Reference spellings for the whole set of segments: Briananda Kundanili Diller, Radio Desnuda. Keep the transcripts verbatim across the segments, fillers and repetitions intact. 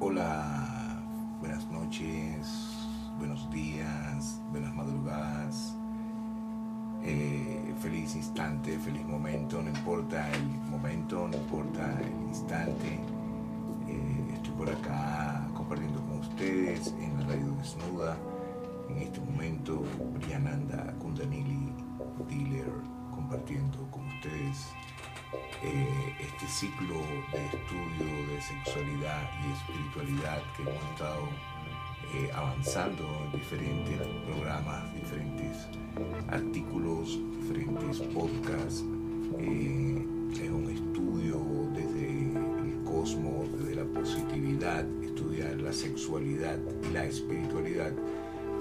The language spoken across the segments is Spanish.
Hola, buenas noches, buenos días, buenas madrugadas, eh, feliz instante, feliz momento, no importa el momento, no importa el instante, eh, estoy por acá compartiendo con ustedes en la Radio Desnuda, en este momento Briananda Kundanili Diller compartiendo con ustedes Eh, este ciclo de estudio de sexualidad y espiritualidad que hemos estado eh, avanzando en diferentes programas, diferentes artículos, diferentes podcasts. Eh, es un estudio desde el cosmos, desde la positividad, estudiar la sexualidad y la espiritualidad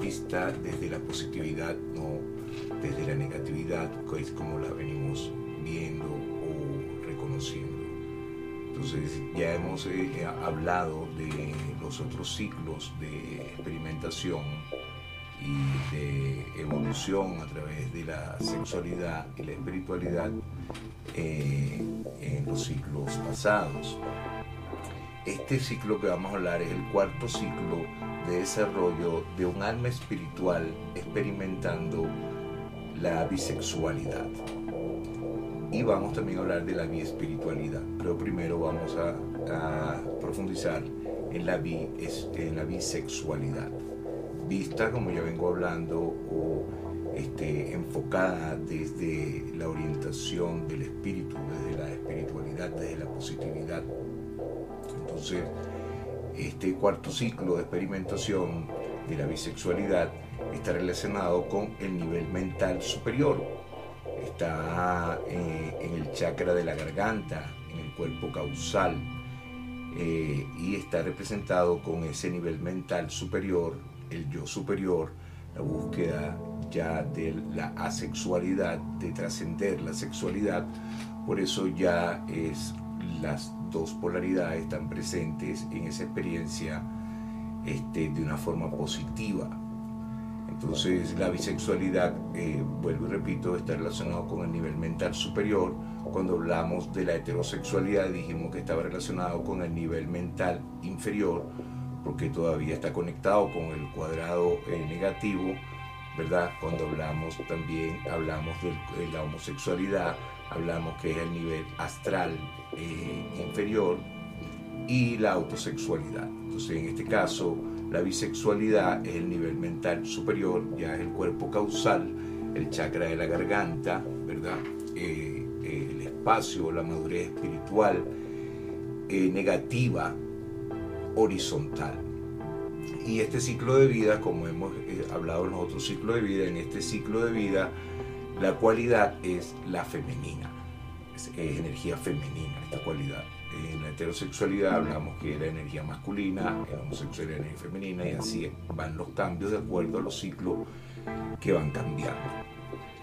vista desde la positividad, no desde la negatividad, que es como la venimos viendo. Entonces ya hemos eh, hablado de los otros ciclos de experimentación y de evolución a través de la sexualidad y la espiritualidad eh, en los ciclos pasados. Este ciclo que vamos a hablar es el cuarto ciclo de desarrollo de un alma espiritual experimentando la bisexualidad. Y vamos también a hablar de la biespiritualidad, pero primero vamos a, a profundizar en la, bi, en la bisexualidad, vista como yo vengo hablando o este, enfocada desde la orientación del espíritu, desde la espiritualidad, desde la positividad. Entonces, este cuarto ciclo de experimentación de la bisexualidad está relacionado con el nivel mental superior. Está eh, en el chakra de la garganta, en el cuerpo causal, eh, y está representado con ese nivel mental superior, el yo superior, la búsqueda ya de la asexualidad, de trascender la sexualidad. Por eso ya es, las dos polaridades están presentes en esa experiencia este, de una forma positiva. Entonces la bisexualidad, eh, vuelvo y repito, está relacionado con el nivel mental superior. Cuando hablamos de la heterosexualidad dijimos que estaba relacionado con el nivel mental inferior, porque todavía está conectado con el cuadrado eh, negativo, ¿verdad? Cuando hablamos también, hablamos del, de la homosexualidad, hablamos que es el nivel astral eh, inferior y la autosexualidad. Entonces en este caso, la bisexualidad es el nivel mental superior, ya es el cuerpo causal, el chakra de la garganta, ¿verdad? Eh, eh, el espacio, la madurez espiritual, eh, negativa, horizontal. Y este ciclo de vida, como hemos eh, hablado en los otros ciclos de vida, en este ciclo de vida, la cualidad es la femenina, es, es energía femenina, esta cualidad. En la heterosexualidad hablamos que la energía masculina, en la homosexualidad la energía femenina, y así van los cambios de acuerdo a los ciclos que van cambiando.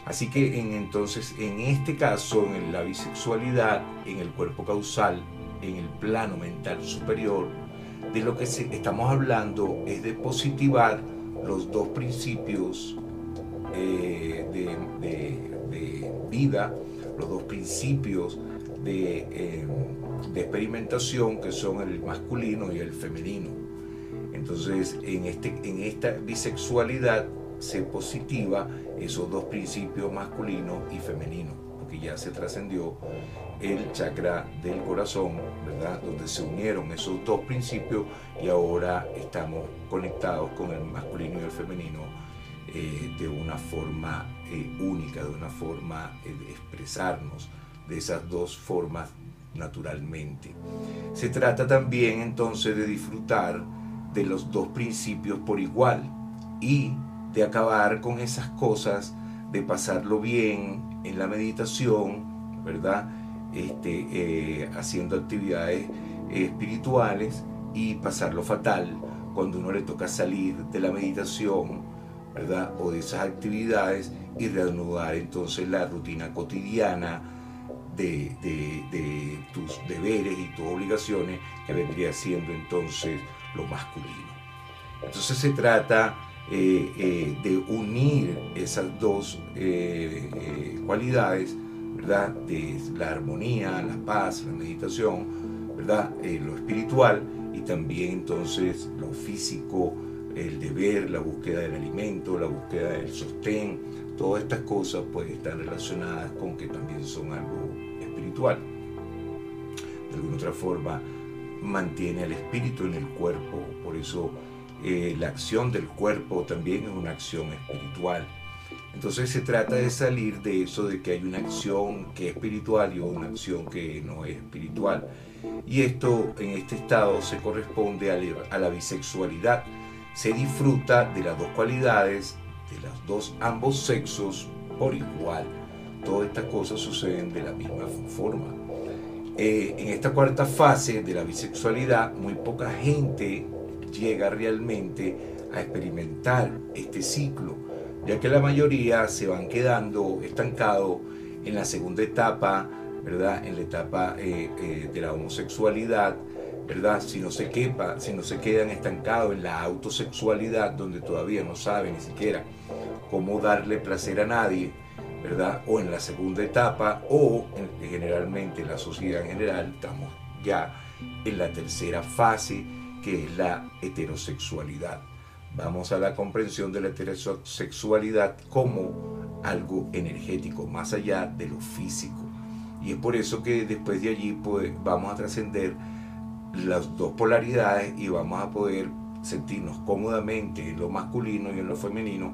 Así que en, entonces en este caso, en la bisexualidad, en el cuerpo causal, en el plano mental superior, de lo que se, estamos hablando es de positivar los dos principios eh, de, de, de vida, los dos principios de, eh, de experimentación, que son el masculino y el femenino. Entonces, en, este, en esta bisexualidad se positiva esos dos principios masculino y femenino, porque ya se trascendió el chakra del corazón, ¿verdad?, donde se unieron esos dos principios y ahora estamos conectados con el masculino y el femenino eh, de una forma eh, única, de una forma eh, de expresarnos de esas dos formas naturalmente. Se trata también entonces de disfrutar de los dos principios por igual y de acabar con esas cosas, de pasarlo bien en la meditación, ¿verdad? Este, eh, haciendo actividades eh, espirituales, y pasarlo fatal cuando uno le toca salir de la meditación, ¿verdad?, o de esas actividades, y reanudar entonces la rutina cotidiana de, de, de tus deberes y tus obligaciones, que vendría siendo entonces lo masculino. Entonces se trata Eh, eh, de unir esas dos eh, eh, cualidades, ¿verdad?, de la armonía, la paz, la meditación, ¿verdad?, eh, lo espiritual, y también entonces lo físico, el deber, la búsqueda del alimento, la búsqueda del sostén. Todas estas cosas pues están relacionadas con que también son algo espiritual. De alguna otra forma mantiene el espíritu en el cuerpo, por eso Eh, la acción del cuerpo también es una acción espiritual. Entonces se trata de salir de eso de que hay una acción que es espiritual y una acción que no es espiritual. Y esto, en este estado, se corresponde a la, a la bisexualidad. Se disfruta de las dos cualidades, de los dos, ambos sexos, por igual. Todas estas cosas suceden de la misma forma. Eh, en esta cuarta fase de la bisexualidad, muy poca gente llega realmente a experimentar este ciclo, ya que la mayoría se van quedando estancados en la segunda etapa, ¿verdad?, en la etapa eh, eh, de la homosexualidad, ¿verdad?, si no se quepa, si no se quedan estancados en la autosexualidad, donde todavía no saben ni siquiera cómo darle placer a nadie, ¿verdad?, o en la segunda etapa, o en, generalmente la sociedad en general, estamos ya en la tercera fase, que es la heterosexualidad. Vamos a la comprensión de la heterosexualidad como algo energético, más allá de lo físico. Y es por eso que después de allí pues, vamos a trascender las dos polaridades y vamos a poder sentirnos cómodamente en lo masculino y en lo femenino,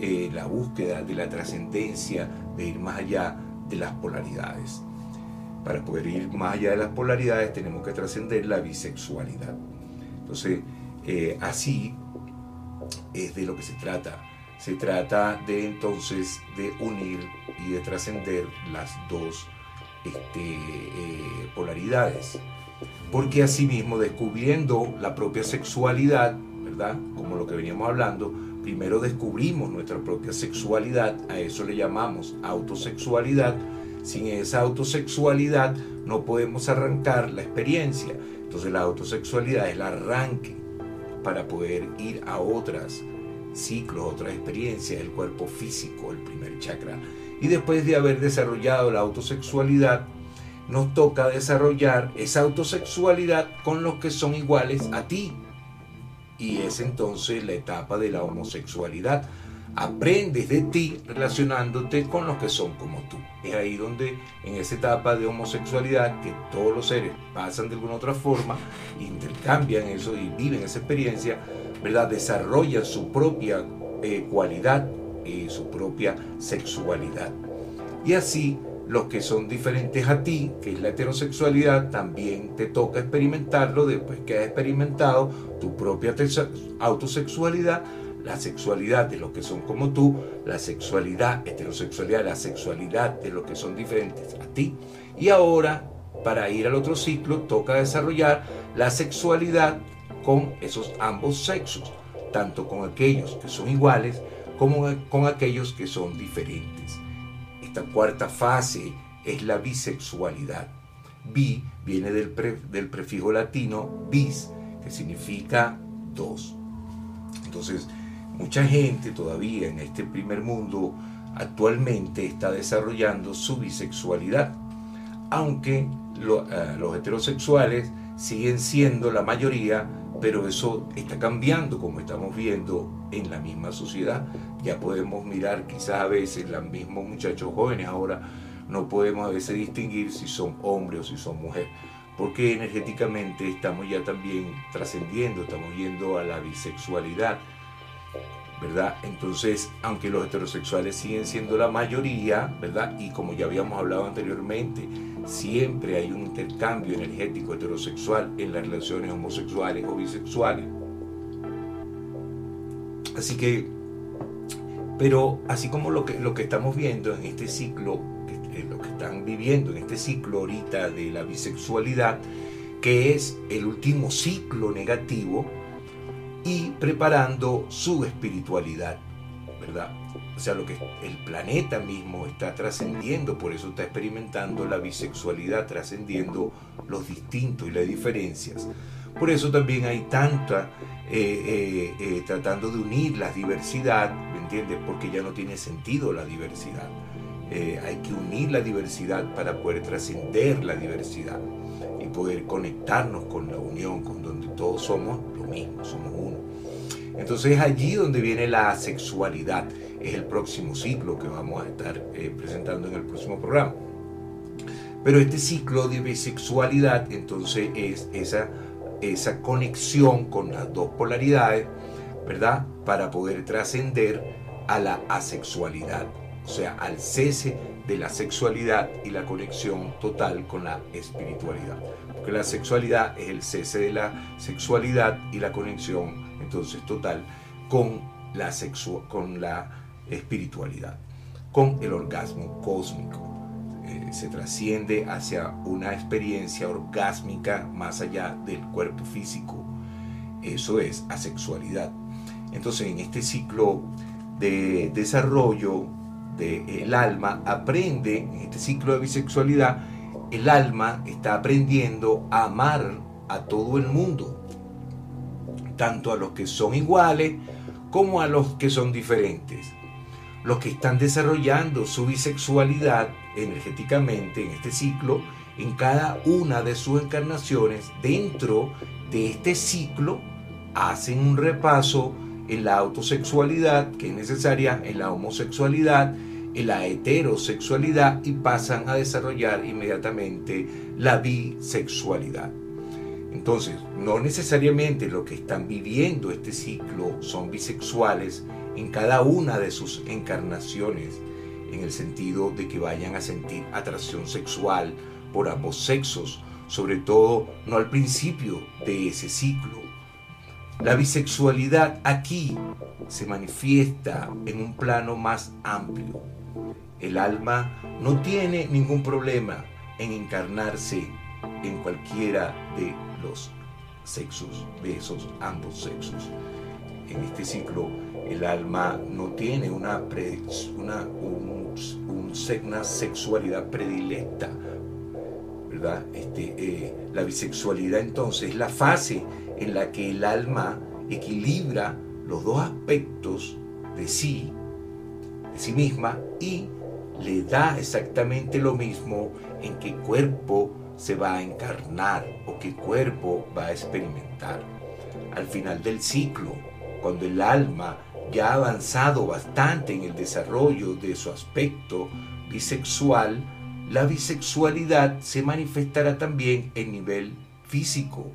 eh, la búsqueda de la trascendencia, de ir más allá de las polaridades. Para poder ir más allá de las polaridades tenemos que trascender la bisexualidad. Entonces, eh, así es de lo que se trata. Se trata de entonces de unir y de trascender las dos este, eh, polaridades. Porque asimismo, descubriendo la propia sexualidad, ¿verdad?, como lo que veníamos hablando, primero descubrimos nuestra propia sexualidad, a eso le llamamos autosexualidad. Sin esa autosexualidad no podemos arrancar la experiencia. Entonces la autosexualidad es el arranque para poder ir a otros ciclos, otras experiencias, el cuerpo físico, el primer chakra. Y después de haber desarrollado la autosexualidad, nos toca desarrollar esa autosexualidad con los que son iguales a ti. Y es entonces la etapa de la homosexualidad. Aprendes de ti relacionándote con los que son como tú. Es ahí donde, en esa etapa de homosexualidad, que todos los seres pasan de alguna u otra forma, intercambian eso y viven esa experiencia, ¿verdad?, desarrollan su propia eh, cualidad, eh, su propia sexualidad. Y así, los que son diferentes a ti, que es la heterosexualidad, también te toca experimentarlo después que has experimentado tu propia autosexualidad, la sexualidad de los que son como tú, la sexualidad, heterosexualidad, la sexualidad de los que son diferentes a ti. Y ahora, para ir al otro ciclo, toca desarrollar la sexualidad con esos ambos sexos, tanto con aquellos que son iguales como con aquellos que son diferentes. Esta cuarta fase es la bisexualidad. Bi viene del, pre, del prefijo latino bis, que significa dos. Entonces, Mucha gente todavía en este primer mundo actualmente está desarrollando su bisexualidad, aunque lo, uh, los heterosexuales siguen siendo la mayoría, pero eso está cambiando, como estamos viendo en la misma sociedad. Ya podemos mirar quizás a veces los mismos muchachos jóvenes ahora, no podemos a veces distinguir si son hombres o si son mujeres, porque energéticamente estamos ya también trascendiendo, estamos yendo a la bisexualidad, ¿verdad? Entonces, aunque los heterosexuales siguen siendo la mayoría, ¿verdad? Y como ya habíamos hablado anteriormente, siempre hay un intercambio energético heterosexual en las relaciones homosexuales o bisexuales. Así que, pero así como lo que, lo que estamos viendo en este ciclo, lo que están viviendo en este ciclo ahorita de la bisexualidad, que es el último ciclo negativo, y preparando su espiritualidad, ¿verdad? O sea, lo que el planeta mismo está trascendiendo, por eso está experimentando la bisexualidad, trascendiendo los distintos y las diferencias. Por eso también hay tanta, eh, eh, eh, tratando de unir la diversidad, ¿me entiendes? Porque ya no tiene sentido la diversidad. Eh, hay que unir la diversidad para poder trascender la diversidad y poder conectarnos con la unión, con donde todos somos lo mismo, somos uno. Entonces es allí donde viene la asexualidad, es el próximo ciclo que vamos a estar eh, presentando en el próximo programa. Pero este ciclo de bisexualidad entonces es esa, esa conexión con las dos polaridades, ¿verdad? Para poder trascender a la asexualidad. O sea, al cese de la sexualidad y la conexión total con la espiritualidad. Porque la sexualidad es el cese de la sexualidad y la conexión, entonces, total con la, sexu- con la espiritualidad, con el orgasmo cósmico. Eh, se trasciende hacia una experiencia orgásmica más allá del cuerpo físico. Eso es asexualidad. Entonces, en este ciclo de desarrollo, De, el alma aprende, en este ciclo de bisexualidad, el alma está aprendiendo a amar a todo el mundo, tanto a los que son iguales como a los que son diferentes. Los que están desarrollando su bisexualidad energéticamente en este ciclo, en cada una de sus encarnaciones, dentro de este ciclo, hacen un repaso en la autosexualidad que es necesaria, en la homosexualidad, en la heterosexualidad, y pasan a desarrollar inmediatamente la bisexualidad. Entonces, no necesariamente los que están viviendo este ciclo son bisexuales en cada una de sus encarnaciones, en el sentido de que vayan a sentir atracción sexual por ambos sexos, sobre todo no al principio de ese ciclo. La bisexualidad aquí se manifiesta en un plano más amplio. El alma no tiene ningún problema en encarnarse en cualquiera de los sexos, de esos ambos sexos. En este ciclo, el alma no tiene una, pre, una, un, un, una sexualidad predilecta, ¿verdad? Este, eh, la bisexualidad entonces es la fase en la que el alma equilibra los dos aspectos de sí, de sí misma, y le da exactamente lo mismo en qué cuerpo se va a encarnar o qué cuerpo va a experimentar. Al final del ciclo, cuando el alma ya ha avanzado bastante en el desarrollo de su aspecto bisexual, la bisexualidad se manifestará también en nivel físico.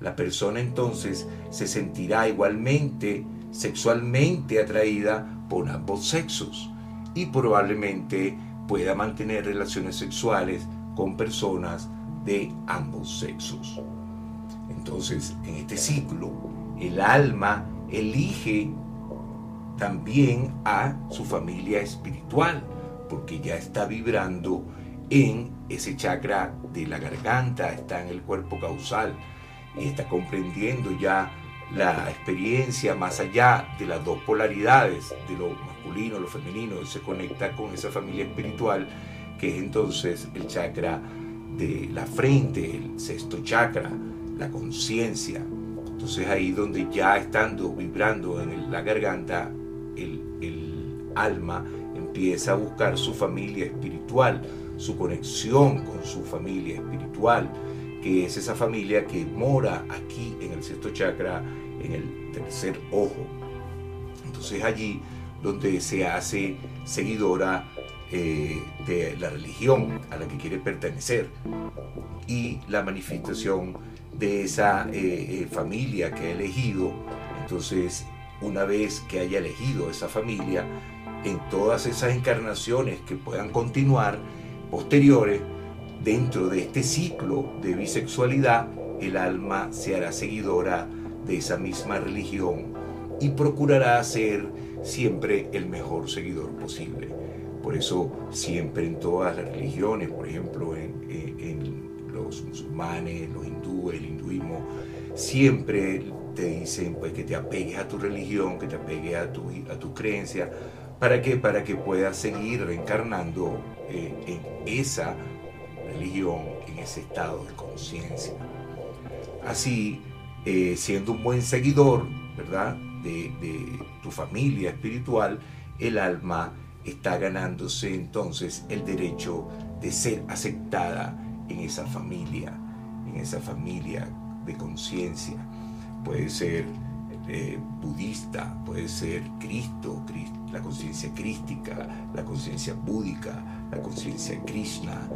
La persona entonces se sentirá igualmente sexualmente atraída por ambos sexos y probablemente pueda mantener relaciones sexuales con personas de ambos sexos. Entonces, en este ciclo, el alma elige también a su familia espiritual, porque ya está vibrando en ese chakra de la garganta, está en el cuerpo causal, y está comprendiendo ya la experiencia más allá de las dos polaridades, de lo masculino, lo femenino. Se conecta con esa familia espiritual, que es entonces el chakra de la frente, el sexto chakra, la conciencia. Entonces ahí donde ya estando vibrando en la garganta, el, el alma empieza a buscar su familia espiritual, su conexión con su familia espiritual, que es esa familia que mora aquí en el sexto chakra, en el tercer ojo. Entonces allí donde se hace seguidora eh, de la religión a la que quiere pertenecer, y la manifestación de esa eh, familia que ha elegido. Entonces, una vez que haya elegido esa familia, en todas esas encarnaciones que puedan continuar posteriores, dentro de este ciclo de bisexualidad, el alma se hará seguidora de esa misma religión y procurará ser siempre el mejor seguidor posible. Por eso siempre en todas las religiones, por ejemplo en, en, en los musulmanes, los hindúes, el hinduismo, siempre te dicen pues, que te apegues a tu religión, que te apegues a tu, a tu creencia. ¿Para qué? Para que puedas seguir reencarnando eh, en esa religión, en ese estado de conciencia. Así, eh, siendo un buen seguidor, ¿verdad?, de, de tu familia espiritual, el alma está ganándose entonces el derecho de ser aceptada en esa familia, en esa familia de conciencia. Puede ser eh, budista, puede ser Cristo, Cristo, la conciencia crística, la conciencia búdica, la conciencia Krishna.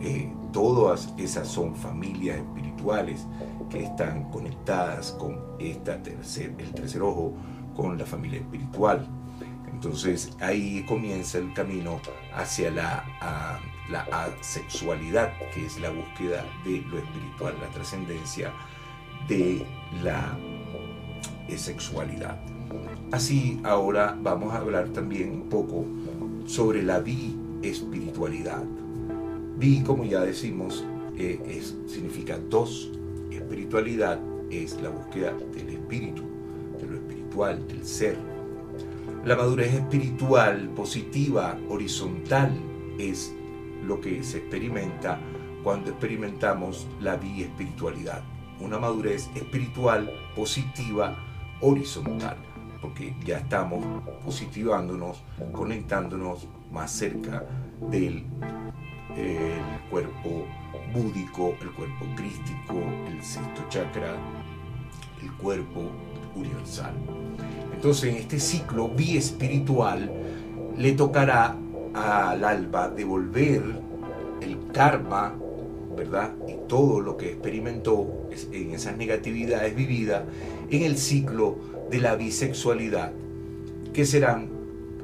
Eh, todas esas son familias espirituales que están conectadas con esta tercer, el tercer ojo, con la familia espiritual. Entonces ahí comienza el camino hacia la, a, la asexualidad, que es la búsqueda de lo espiritual, la trascendencia de la sexualidad. Así ahora vamos a hablar también un poco sobre la biespiritualidad. Bi, como ya decimos, eh, es, significa dos. Espiritualidad es la búsqueda del espíritu, de lo espiritual, del ser. La madurez espiritual, positiva, horizontal, es lo que se experimenta cuando experimentamos la biespiritualidad. Una madurez espiritual, positiva, horizontal, porque ya estamos positivándonos, conectándonos más cerca del el cuerpo búdico, el cuerpo crístico, el sexto chakra, el cuerpo universal. Entonces en este ciclo biespiritual le tocará al alma devolver el karma, ¿verdad?, y todo lo que experimentó en esas negatividades vividas en el ciclo de la bisexualidad, que serán,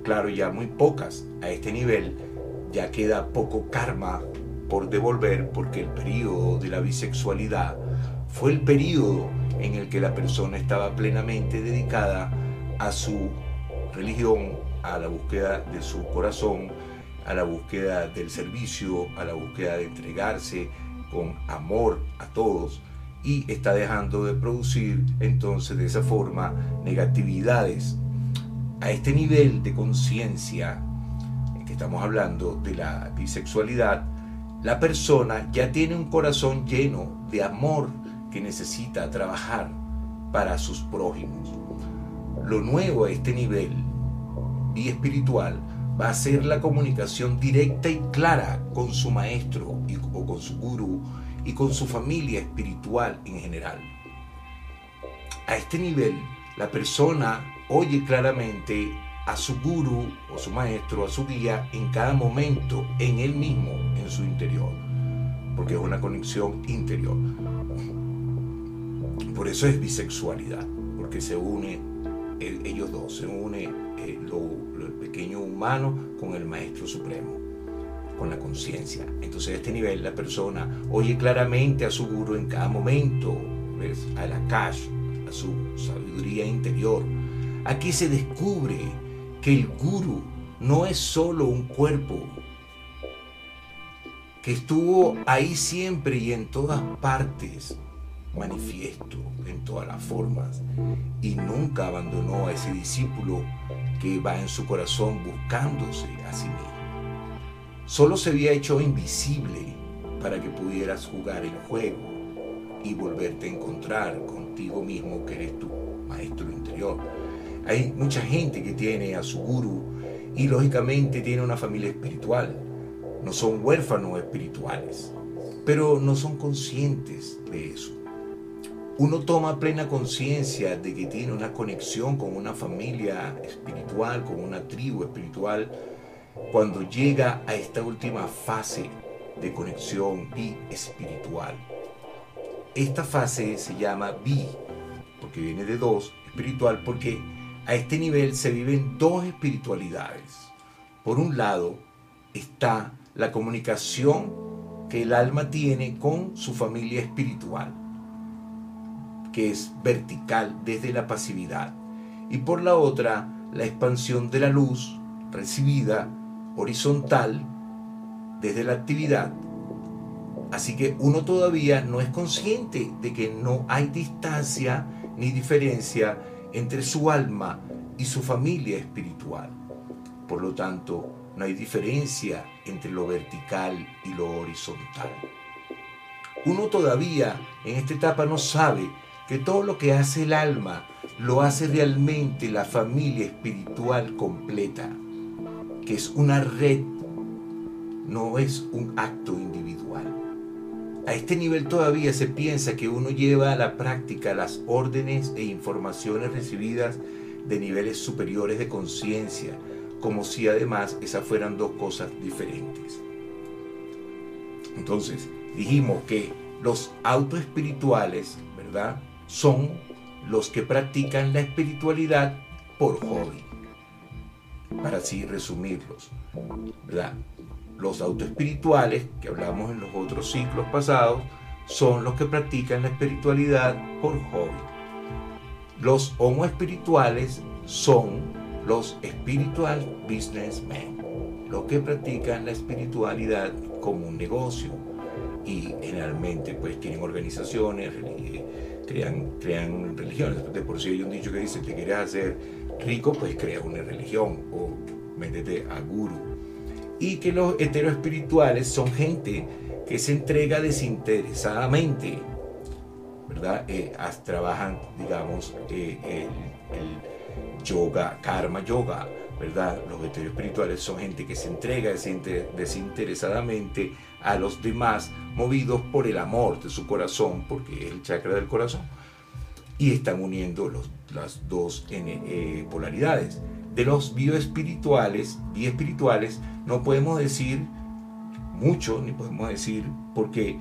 claro, ya muy pocas a este nivel. Ya queda poco karma por devolver, porque el periodo de la bisexualidad fue el periodo en el que la persona estaba plenamente dedicada a su religión, a la búsqueda de su corazón, a la búsqueda del servicio, a la búsqueda de entregarse con amor a todos, y está dejando de producir entonces de esa forma negatividades. A este nivel de conciencia que estamos hablando de la bisexualidad, la persona ya tiene un corazón lleno de amor que necesita trabajar para sus prójimos. Lo nuevo a este nivel biespiritual va a ser la comunicación directa y clara con su maestro y, o con su gurú y con su familia espiritual en general. A este nivel la persona oye claramente a su gurú o su maestro, a su guía, en cada momento, en él mismo, en su interior, porque es una conexión interior. Por eso es bisexualidad, porque se une el, ellos dos, se une el, lo, lo pequeño humano con el maestro supremo, con la conciencia. Entonces a este nivel la persona oye claramente a su gurú en cada momento, ¿ves?, a la Akash, a su sabiduría interior. Aquí se descubre que el gurú no es solo un cuerpo que estuvo ahí siempre y en todas partes, manifiesto en todas las formas, y nunca abandonó a ese discípulo que va en su corazón buscándose a sí mismo. Solo se había hecho invisible para que pudieras jugar el juego, y volverte a encontrar contigo mismo, que eres tu maestro interior. Hay mucha gente que tiene a su gurú y lógicamente tiene una familia espiritual. No son huérfanos espirituales, pero no son conscientes de eso. Uno toma plena conciencia de que tiene una conexión con una familia espiritual, con una tribu espiritual, cuando llega a esta última fase de conexión bi-espiritual. Esta fase se llama bi, porque viene de dos, espiritual, porque a este nivel se viven dos espiritualidades. Por un lado está la comunicación que el alma tiene con su familia espiritual, que es vertical desde la pasividad, y por la otra la expansión de la luz recibida horizontal desde la actividad. Así que uno todavía no es consciente de que no hay distancia ni diferencia entre su alma y su familia espiritual. Por lo tanto, no hay diferencia entre lo vertical y lo horizontal. Uno todavía en esta etapa no sabe que todo lo que hace el alma lo hace realmente la familia espiritual completa, que es una red, no es un acto individual. A este nivel todavía se piensa que uno lleva a la práctica las órdenes e informaciones recibidas de niveles superiores de conciencia, como si además esas fueran dos cosas diferentes. Entonces, dijimos que los autoespirituales, ¿verdad?, son los que practican la espiritualidad por hobby, para así resumirlos, ¿verdad? Los autoespirituales, que hablamos en los otros ciclos pasados, son los que practican la espiritualidad por hobby. Los homoespirituales son los spiritual businessmen, los que practican la espiritualidad como un negocio y generalmente pues tienen organizaciones, crean, crean religiones. De por sí hay un dicho que dice: te quieres hacer rico, pues crea una religión o métete a gurú. Y que los heteroespirituales son gente que se entrega desinteresadamente, ¿verdad? Eh, trabajan, digamos, eh, el, el yoga, karma yoga, ¿verdad? Los heteroespirituales son gente que se entrega desinter- desinteresadamente a los demás, movidos por el amor de su corazón, porque es el chakra del corazón, y están uniendo los, las dos eh, polaridades. De los bioespirituales, bioespirituales, no podemos decir mucho, ni podemos decir, porque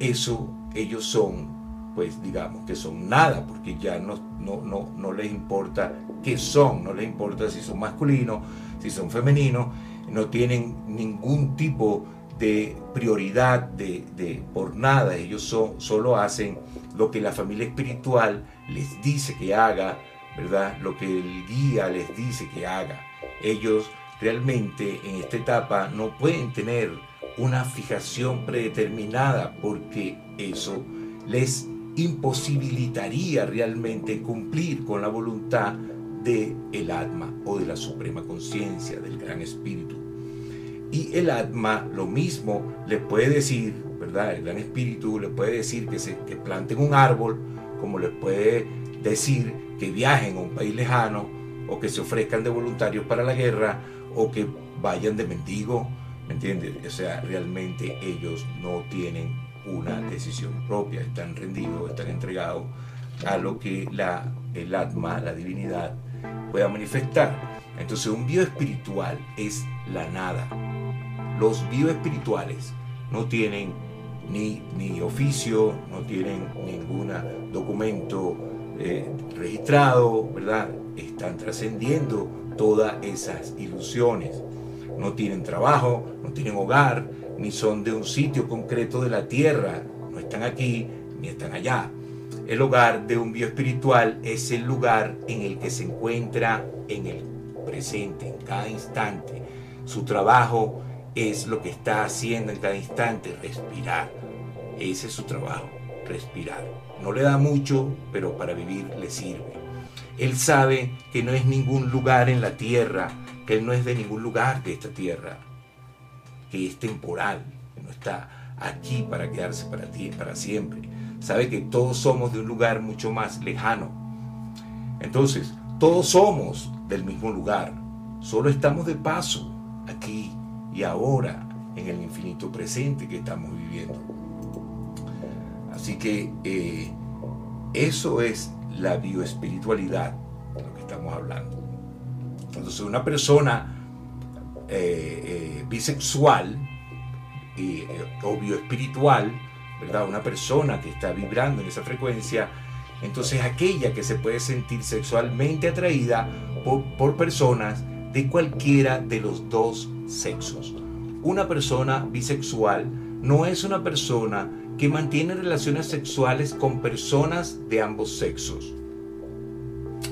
eso ellos son, pues digamos que son nada, porque ya no, no, no, no les importa qué son, no les importa si son masculinos, si son femeninos, no tienen ningún tipo de prioridad de, de, por nada, ellos son, solo hacen lo que la familia espiritual les dice que haga, ¿verdad? Lo que el guía les dice que haga. Ellos realmente en esta etapa no pueden tener una fijación predeterminada, porque eso les imposibilitaría realmente cumplir con la voluntad del Atma o de la Suprema Conciencia, del Gran Espíritu. Y el Atma lo mismo les puede decir, ¿verdad? El Gran Espíritu les puede decir que, se, que planten un árbol, como les puede decir que viajen a un país lejano, o que se ofrezcan de voluntarios para la guerra, o que vayan de mendigo, ¿me entiendes? O sea, realmente ellos no tienen una decisión propia, están rendidos, están entregados a lo que la, el Atma, la divinidad, pueda manifestar. Entonces, un bioespiritual es la nada. Los bioespirituales no tienen ni, ni oficio, no tienen ningún documento Eh, registrado, ¿verdad? Están trascendiendo todas esas ilusiones. No tienen trabajo, no tienen hogar, ni son de un sitio concreto de la tierra. No están aquí ni están allá. El hogar de un bioespiritual es el lugar en el que se encuentra en el presente, en cada instante. Su trabajo es lo que está haciendo en cada instante, respirar. Ese es su trabajo, respirar. No le da mucho, pero para vivir le sirve. Él sabe que no es ningún lugar en la tierra, que él no es de ningún lugar de esta tierra, que es temporal, que no está aquí para quedarse para ti para siempre, sabe que todos somos de un lugar mucho más lejano. Entonces, todos somos del mismo lugar, solo estamos de paso, aquí y ahora, en el infinito presente que estamos viviendo. Así que eh, eso es la bioespiritualidad de lo que estamos hablando. Entonces, una persona eh, eh, bisexual eh, o bioespiritual, ¿verdad? Una persona que está vibrando en esa frecuencia, entonces aquella que se puede sentir sexualmente atraída por, por personas de cualquiera de los dos sexos. Una persona bisexual no es una persona que mantiene relaciones sexuales con personas de ambos sexos.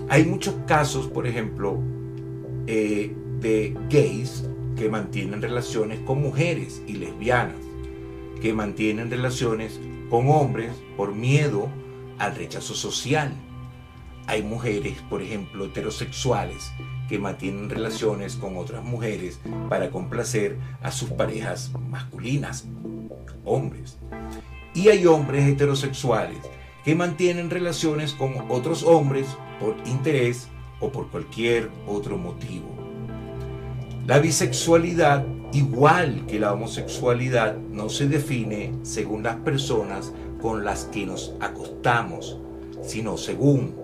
Hay muchos casos, por ejemplo, eh, de gays que mantienen relaciones con mujeres y lesbianas, que mantienen relaciones con hombres por miedo al rechazo social. Hay mujeres, por ejemplo, heterosexuales, que mantienen relaciones con otras mujeres para complacer a sus parejas masculinas, hombres. Y hay hombres heterosexuales que mantienen relaciones con otros hombres por interés o por cualquier otro motivo. La bisexualidad, igual que la homosexualidad, no se define según las personas con las que nos acostamos, sino según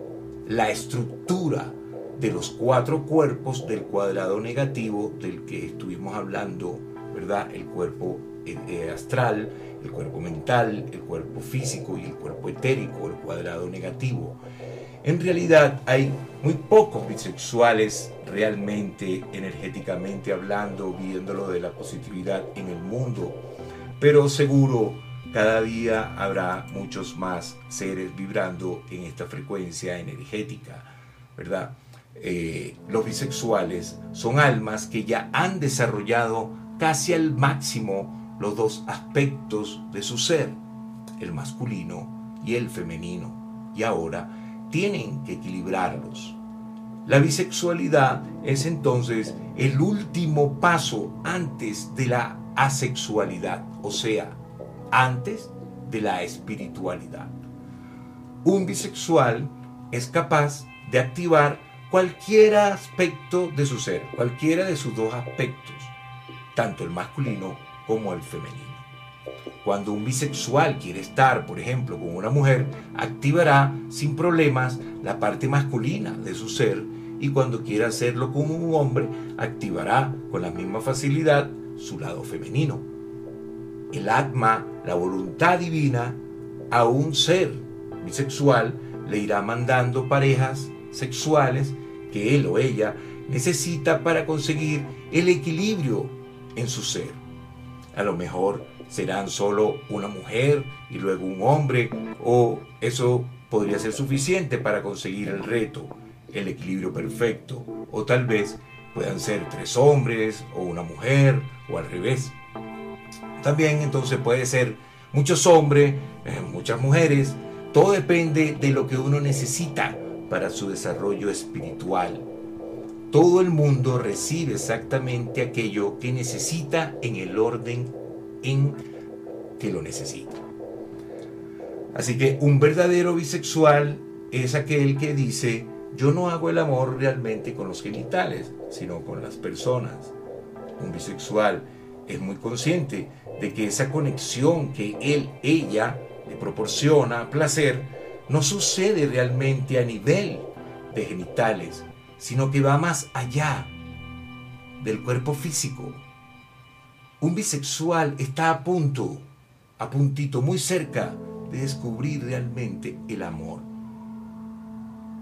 la estructura de los cuatro cuerpos del cuadrado negativo del que estuvimos hablando, ¿verdad? El cuerpo eh, astral, el cuerpo mental, el cuerpo físico y el cuerpo etérico, el cuadrado negativo. En realidad hay muy pocos bisexuales realmente, energéticamente hablando, viéndolo de la positividad en el mundo, pero seguro cada día habrá muchos más seres vibrando en esta frecuencia energética, ¿verdad? Eh, los bisexuales son almas que ya han desarrollado casi al máximo los dos aspectos de su ser, el masculino y el femenino, y ahora tienen que equilibrarlos. La bisexualidad es entonces el último paso antes de la asexualidad, o sea, antes de la espiritualidad. Un bisexual es capaz de activar cualquier aspecto de su ser, cualquiera de sus dos aspectos, tanto el masculino como el femenino. Cuando un bisexual quiere estar, por ejemplo, con una mujer, activará sin problemas la parte masculina de su ser, y cuando quiera hacerlo con un hombre, activará con la misma facilidad su lado femenino. El atma, la voluntad divina, a un ser bisexual le irá mandando parejas sexuales que él o ella necesita para conseguir el equilibrio en su ser. A lo mejor serán solo una mujer y luego un hombre, o eso podría ser suficiente para conseguir el reto, el equilibrio perfecto, o tal vez puedan ser tres hombres o una mujer, o al revés. También entonces puede ser muchos hombres, muchas mujeres, todo depende de lo que uno necesita para su desarrollo espiritual. Todo el mundo recibe exactamente aquello que necesita en el orden en que lo necesita. Así que un verdadero bisexual es aquel que dice: yo no hago el amor realmente con los genitales, sino con las personas. Un bisexual es muy consciente de que esa conexión que él, ella, le proporciona placer, no sucede realmente a nivel de genitales, sino que va más allá del cuerpo físico. Un bisexual está a punto, a puntito, muy cerca de descubrir realmente el amor,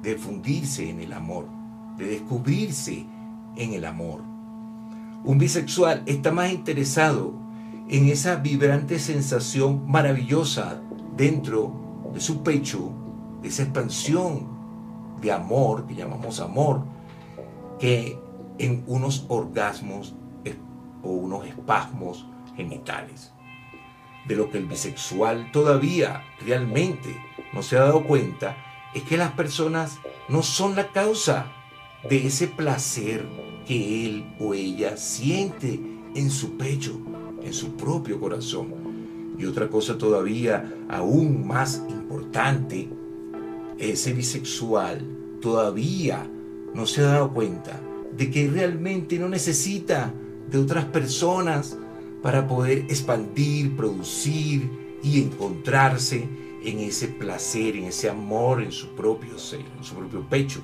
de fundirse en el amor, de descubrirse en el amor. Un bisexual está más interesado en esa vibrante sensación maravillosa dentro de su pecho, de esa expansión de amor, que llamamos amor, que en unos orgasmos o unos espasmos genitales. De lo que el bisexual todavía realmente no se ha dado cuenta es que las personas no son la causa de ese placer que él o ella siente en su pecho, en su propio corazón. Y otra cosa todavía aún más importante, ese bisexual todavía no se ha dado cuenta de que realmente no necesita de otras personas para poder expandir, producir y encontrarse en ese placer, en ese amor, en su propio ser, en su propio pecho.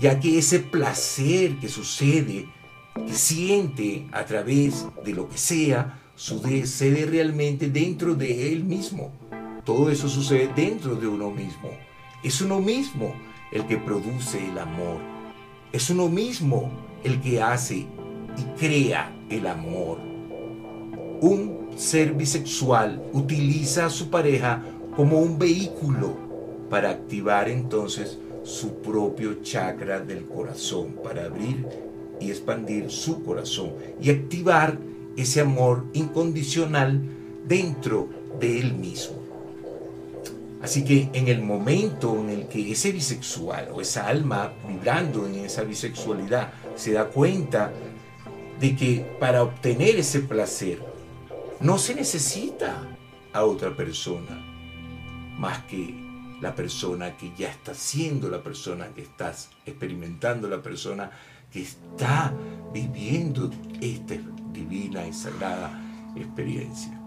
Ya que ese placer que sucede, que siente a través de lo que sea, sucede realmente dentro de él mismo. Todo eso sucede dentro de uno mismo. Es uno mismo el que produce el amor. Es uno mismo el que hace y crea el amor. Un ser bisexual utiliza a su pareja como un vehículo para activar entonces su propio chakra del corazón, para abrir y expandir su corazón y activar ese amor incondicional dentro de él mismo. Así que en el momento en el que ese bisexual o esa alma vibrando en esa bisexualidad se da cuenta de que para obtener ese placer no se necesita a otra persona más que la persona que ya está siendo, la persona que estás experimentando, la persona que está viviendo esta divina y sagrada experiencia.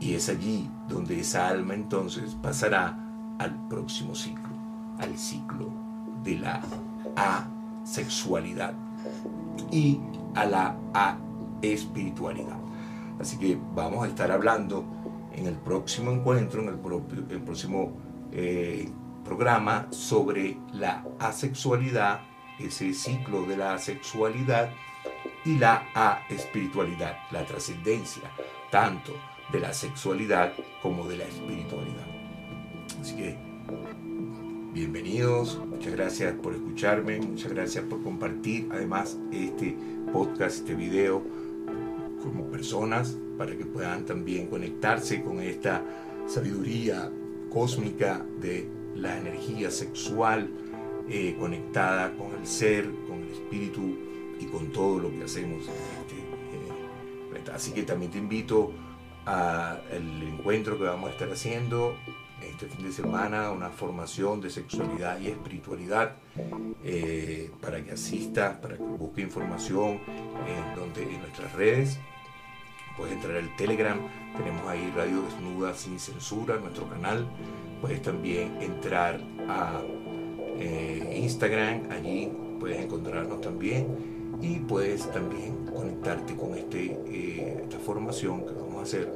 Y es allí donde esa alma entonces pasará al próximo ciclo, al ciclo de la asexualidad y a la aespiritualidad. Así que vamos a estar hablando en el próximo encuentro, en el, propio, el próximo eh, programa sobre la asexualidad, ese ciclo de la asexualidad y la aespiritualidad, la trascendencia tanto de la sexualidad como de la espiritualidad. Así que bienvenidos, muchas gracias por escucharme, muchas gracias por compartir además este podcast, este video como personas para que puedan también conectarse con esta sabiduría cósmica de la energía sexual eh, conectada con el ser, con el espíritu y con todo lo que hacemos en este planeta. Eh, así que también te invito al encuentro que vamos a estar haciendo este fin de semana, una formación de sexualidad y espiritualidad, eh, para que asistas, para que busques información en, donde, en nuestras redes. Puedes entrar al Telegram, tenemos ahí Radio Desnuda Sin Censura, nuestro canal. Puedes también entrar a eh, Instagram, allí puedes encontrarnos también. Y puedes también conectarte con este, eh, esta formación que vamos a hacer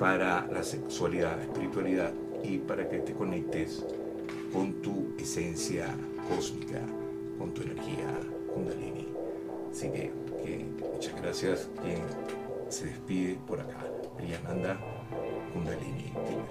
para la sexualidad, la espiritualidad y para que te conectes con tu esencia cósmica, con tu energía Kundalini. Así que, que muchas gracias. Quien se despide por acá, Briananda Kundanili Diller.